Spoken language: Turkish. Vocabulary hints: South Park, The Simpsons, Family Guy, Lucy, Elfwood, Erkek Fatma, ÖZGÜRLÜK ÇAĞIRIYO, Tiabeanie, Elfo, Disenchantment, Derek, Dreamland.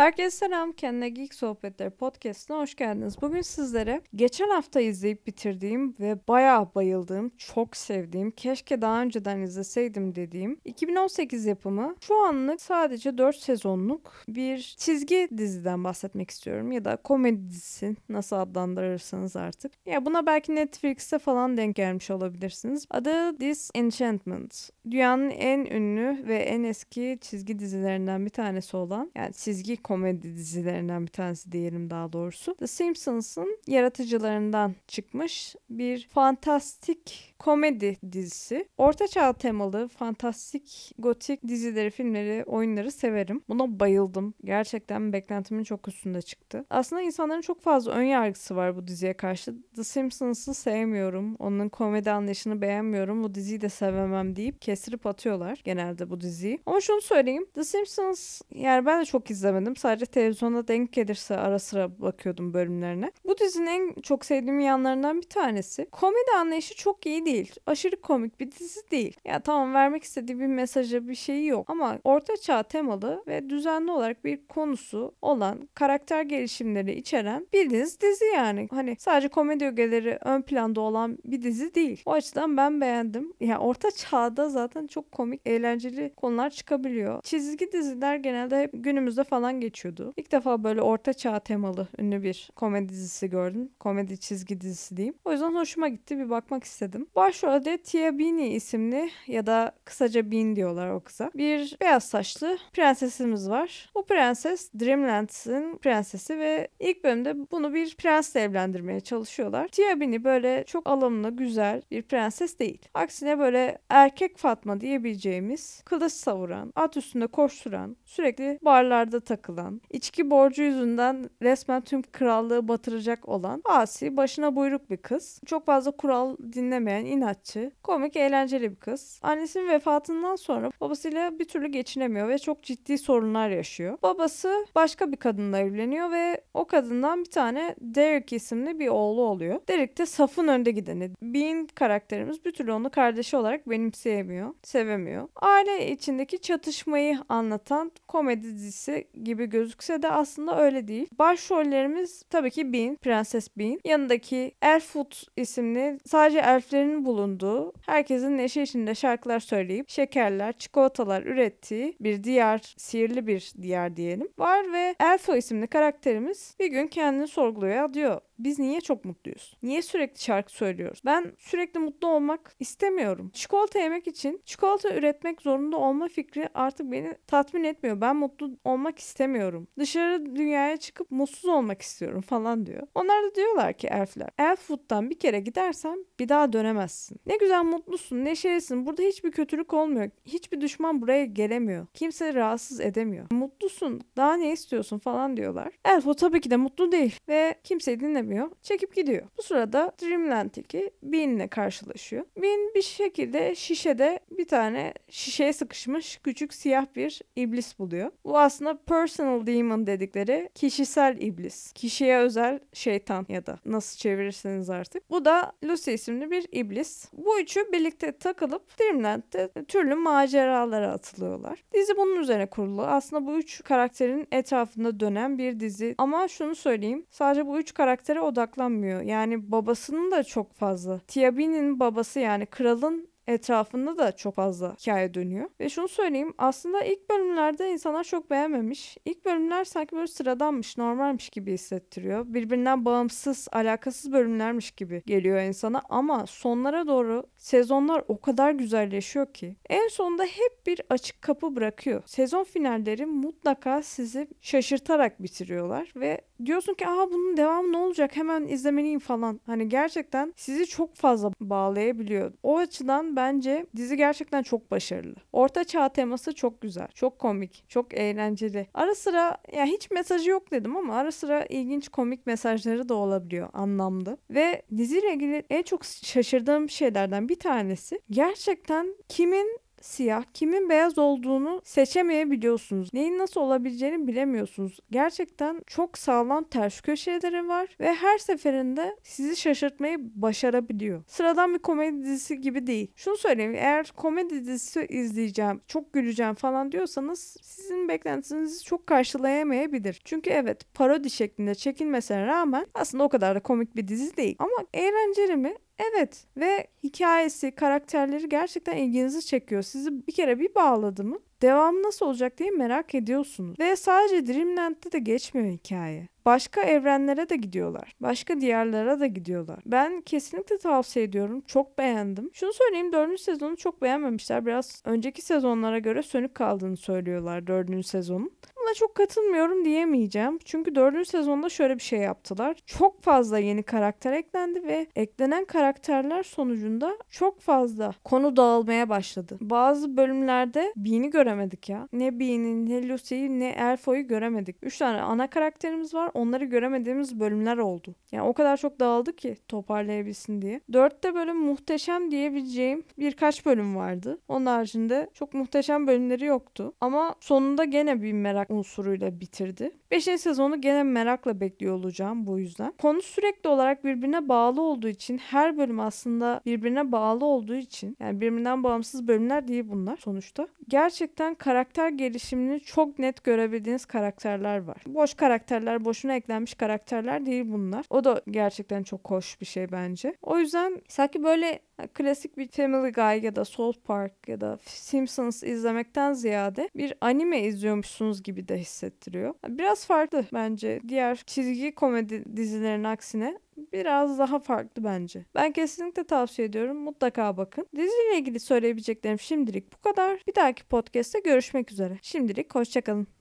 Herkese selam, Kendine Geek Sohbetleri Podcast'ına hoş geldiniz. Bugün sizlere geçen hafta izleyip bitirdiğim ve bayağı bayıldığım, çok sevdiğim, keşke daha önceden izleseydim dediğim 2018 yapımı, şu anlık sadece 4 sezonluk bir çizgi diziden bahsetmek istiyorum. Ya da komedi dizisi, nasıl adlandırırsanız artık. Ya buna belki Netflix'te falan denk gelmiş olabilirsiniz. Adı Disenchantment. Dünyanın en ünlü ve en eski çizgi dizilerinden bir tanesi olan, yani çizgi komedi dizilerinden bir tanesi diyelim daha doğrusu. The Simpsons'ın yaratıcılarından çıkmış bir fantastik komedi dizisi. Ortaçağ temalı fantastik gotik dizileri, filmleri, oyunları severim. Buna bayıldım. Gerçekten beklentimin çok üstünde çıktı. Aslında insanların çok fazla ön yargısı var bu diziye karşı. The Simpsons'ı sevmiyorum, onun komedi anlayışını beğenmiyorum, bu diziyi de sevemem deyip kestirip atıyorlar genelde bu diziyi. Ama şunu söyleyeyim, The Simpsons, yani ben de çok izlemedim. Sadece televizyonda denk gelirse ara sıra bakıyordum bölümlerine. Bu dizinin en çok sevdiğim yanlarından bir tanesi, komedi anlayışı çok iyi değil. Aşırı komik bir dizi değil. Ya tamam, vermek istediği bir mesajı, bir şeyi yok. Ama ortaçağ temalı ve düzenli olarak bir konusu olan, karakter gelişimleri içeren bildiğiniz dizi yani. Hani sadece komedi ögeleri ön planda olan bir dizi değil. O açıdan ben beğendim. Ya ortaçağda zaten çok komik, eğlenceli konular çıkabiliyor. Çizgi diziler genelde hep günümüzde falan geçiyordu. İlk defa böyle ortaçağ temalı ünlü bir komedi dizisi gördüm. Komedi çizgi dizisi diyeyim. O yüzden hoşuma gitti. Bir bakmak istedim. Başrolde Tiabeanie isimli, ya da kısaca Bean diyorlar o kıza, bir beyaz saçlı prensesimiz var. Bu prenses Dreamland'ın prensesi ve ilk bölümde bunu bir prensle evlendirmeye çalışıyorlar. Tiabeanie böyle çok alımlı, güzel bir prenses değil. Aksine böyle erkek Fatma diyebileceğimiz, kılıç savuran, at üstünde koşturan, sürekli barlarda takılan, İçki borcu yüzünden resmen tüm krallığı batıracak olan asi, başına buyruk bir kız. Çok fazla kural dinlemeyen, inatçı, komik, eğlenceli bir kız. Annesinin vefatından sonra babasıyla bir türlü geçinemiyor ve çok ciddi sorunlar yaşıyor. Babası başka bir kadınla evleniyor ve o kadından bir tane Derek isimli bir oğlu oluyor. Derek de safın önde gideni. Bean karakterimiz bir türlü onu kardeşi olarak benimseyemiyor, sevemiyor. Aile içindeki çatışmayı anlatan komedi dizisi gibi gözükse de aslında öyle değil. Başrollerimiz tabii ki Bean, Prenses Bean. Yanındaki Elfwood isimli, sadece elflerin bulunduğu, herkesin neşe içinde şarkılar söyleyip şekerler, çikolatalar ürettiği bir diyar, sihirli bir diyar diyelim, var ve Elfo isimli karakterimiz bir gün kendini sorguluyor. Diyor, biz niye çok mutluyuz? Niye sürekli şarkı söylüyoruz? Ben sürekli mutlu olmak istemiyorum. Çikolata yemek için çikolata üretmek zorunda olma fikri artık beni tatmin etmiyor. Ben mutlu olmak istemiyorum. Dışarı dünyaya çıkıp mutsuz olmak istiyorum falan diyor. Onlar da diyorlar ki elfler, Elfwood'dan bir kere gidersen bir daha dönemezsin. Ne güzel mutlusun, neşelisin. Burada hiçbir kötülük olmuyor. Hiçbir düşman buraya gelemiyor. Kimse rahatsız edemiyor. Mutlusun. Daha ne istiyorsun falan diyorlar. Elfo tabii ki de mutlu değil ve kimseyi dinlemiyor. Çekip gidiyor. Bu sırada Dreamland'deki Bean'le karşılaşıyor. Bean bir şekilde şişede, bir tane şişeye sıkışmış küçük siyah bir iblis buluyor. Bu aslında personal demon dedikleri kişisel iblis. Kişiye özel şeytan, ya da nasıl çevirirseniz artık. Bu da Lucy isimli bir iblis. Bu üçü birlikte takılıp Dreamland'de türlü maceralara atılıyorlar. Dizi bunun üzerine kurulu. Aslında bu üç karakterin etrafında dönen bir dizi. Ama şunu söyleyeyim, sadece bu üç karaktere odaklanmıyor. Yani babasının da çok fazla. Tiabeanie'nin babası, yani kralın etrafında da çok fazla hikaye dönüyor. Ve şunu söyleyeyim, aslında ilk bölümlerde insanlar çok beğenmemiş. İlk bölümler sanki böyle sıradanmış, normalmiş gibi hissettiriyor. Birbirinden bağımsız, alakasız bölümlermiş gibi geliyor insana. Ama sonlara doğru sezonlar o kadar güzelleşiyor ki. En sonunda hep bir açık kapı bırakıyor. Sezon finalleri mutlaka sizi şaşırtarak bitiriyorlar ve diyorsun ki aha, bunun devamı ne olacak, hemen izlemeliyim falan. Hani gerçekten sizi çok fazla bağlayabiliyor. O açıdan bence dizi gerçekten çok başarılı. Ortaçağ teması çok güzel, çok komik, çok eğlenceli. Ara sıra, ya yani hiç mesajı yok dedim ama ara sıra ilginç komik mesajları da olabiliyor anlamda. Ve diziyle ilgili en çok şaşırdığım şeylerden bir tanesi, gerçekten kimin siyah, kimin beyaz olduğunu seçemeyebiliyorsunuz. Neyin nasıl olabileceğini bilemiyorsunuz. Gerçekten çok sağlam ters köşeleri var ve her seferinde sizi şaşırtmayı başarabiliyor. Sıradan bir komedi dizisi gibi değil. Şunu söyleyeyim, eğer komedi dizisi izleyeceğim, çok güleceğim falan diyorsanız sizin beklentinizi çok karşılayamayabilir. Çünkü evet, parodi şeklinde çekilmesine rağmen aslında o kadar da komik bir dizi değil. Ama eğlenceli mi? Evet. Ve hikayesi, karakterleri gerçekten ilginizi çekiyor. Sizi bir kere bir bağladı mı, devamı nasıl olacak diye merak ediyorsunuz. Ve sadece Dreamland'de de geçmiyor hikaye. Başka evrenlere de gidiyorlar. Başka diyarlara da gidiyorlar. Ben kesinlikle tavsiye ediyorum. Çok beğendim. Şunu söyleyeyim, 4. sezonu çok beğenmemişler. Biraz önceki sezonlara göre sönük kaldığını söylüyorlar 4. sezonun. Buna çok katılmıyorum diyemeyeceğim. Çünkü 4. sezonda şöyle bir şey yaptılar. Çok fazla yeni karakter eklendi ve eklenen karakterler sonucunda çok fazla konu dağılmaya başladı. Bazı bölümlerde Bean'i göremedik ya. Ne Bean'i, ne Lucy'yi, ne Elfo'yu göremedik. 3 tane ana karakterimiz var. Onları göremediğimiz bölümler oldu. Yani o kadar çok dağıldı ki toparlayabilsin diye. 4'te bölüm muhteşem diyebileceğim birkaç bölüm vardı. Onun haricinde çok muhteşem bölümleri yoktu. Ama sonunda gene bir merak unsuruyla bitirdi. 5. sezonu gene merakla bekliyor olacağım bu yüzden. Konu sürekli olarak birbirine bağlı olduğu için, her bölüm aslında birbirine bağlı olduğu için, yani birbirinden bağımsız bölümler değil bunlar sonuçta. Gerçekten karakter gelişimini çok net görebildiğiniz karakterler var. Boş karakterler, boşuna eklenmiş karakterler değil bunlar. O da gerçekten çok hoş bir şey bence. O yüzden sanki böyle klasik bir Family Guy ya da South Park ya da Simpsons izlemekten ziyade bir anime izliyormuşsunuz gibi de hissettiriyor. Biraz farklı bence. Diğer çizgi komedi dizilerinin aksine biraz daha farklı bence. Ben kesinlikle tavsiye ediyorum. Mutlaka bakın. Diziyle ilgili söyleyebileceklerim şimdilik bu kadar. Bir dahaki podcast'te görüşmek üzere. Şimdilik hoşçakalın.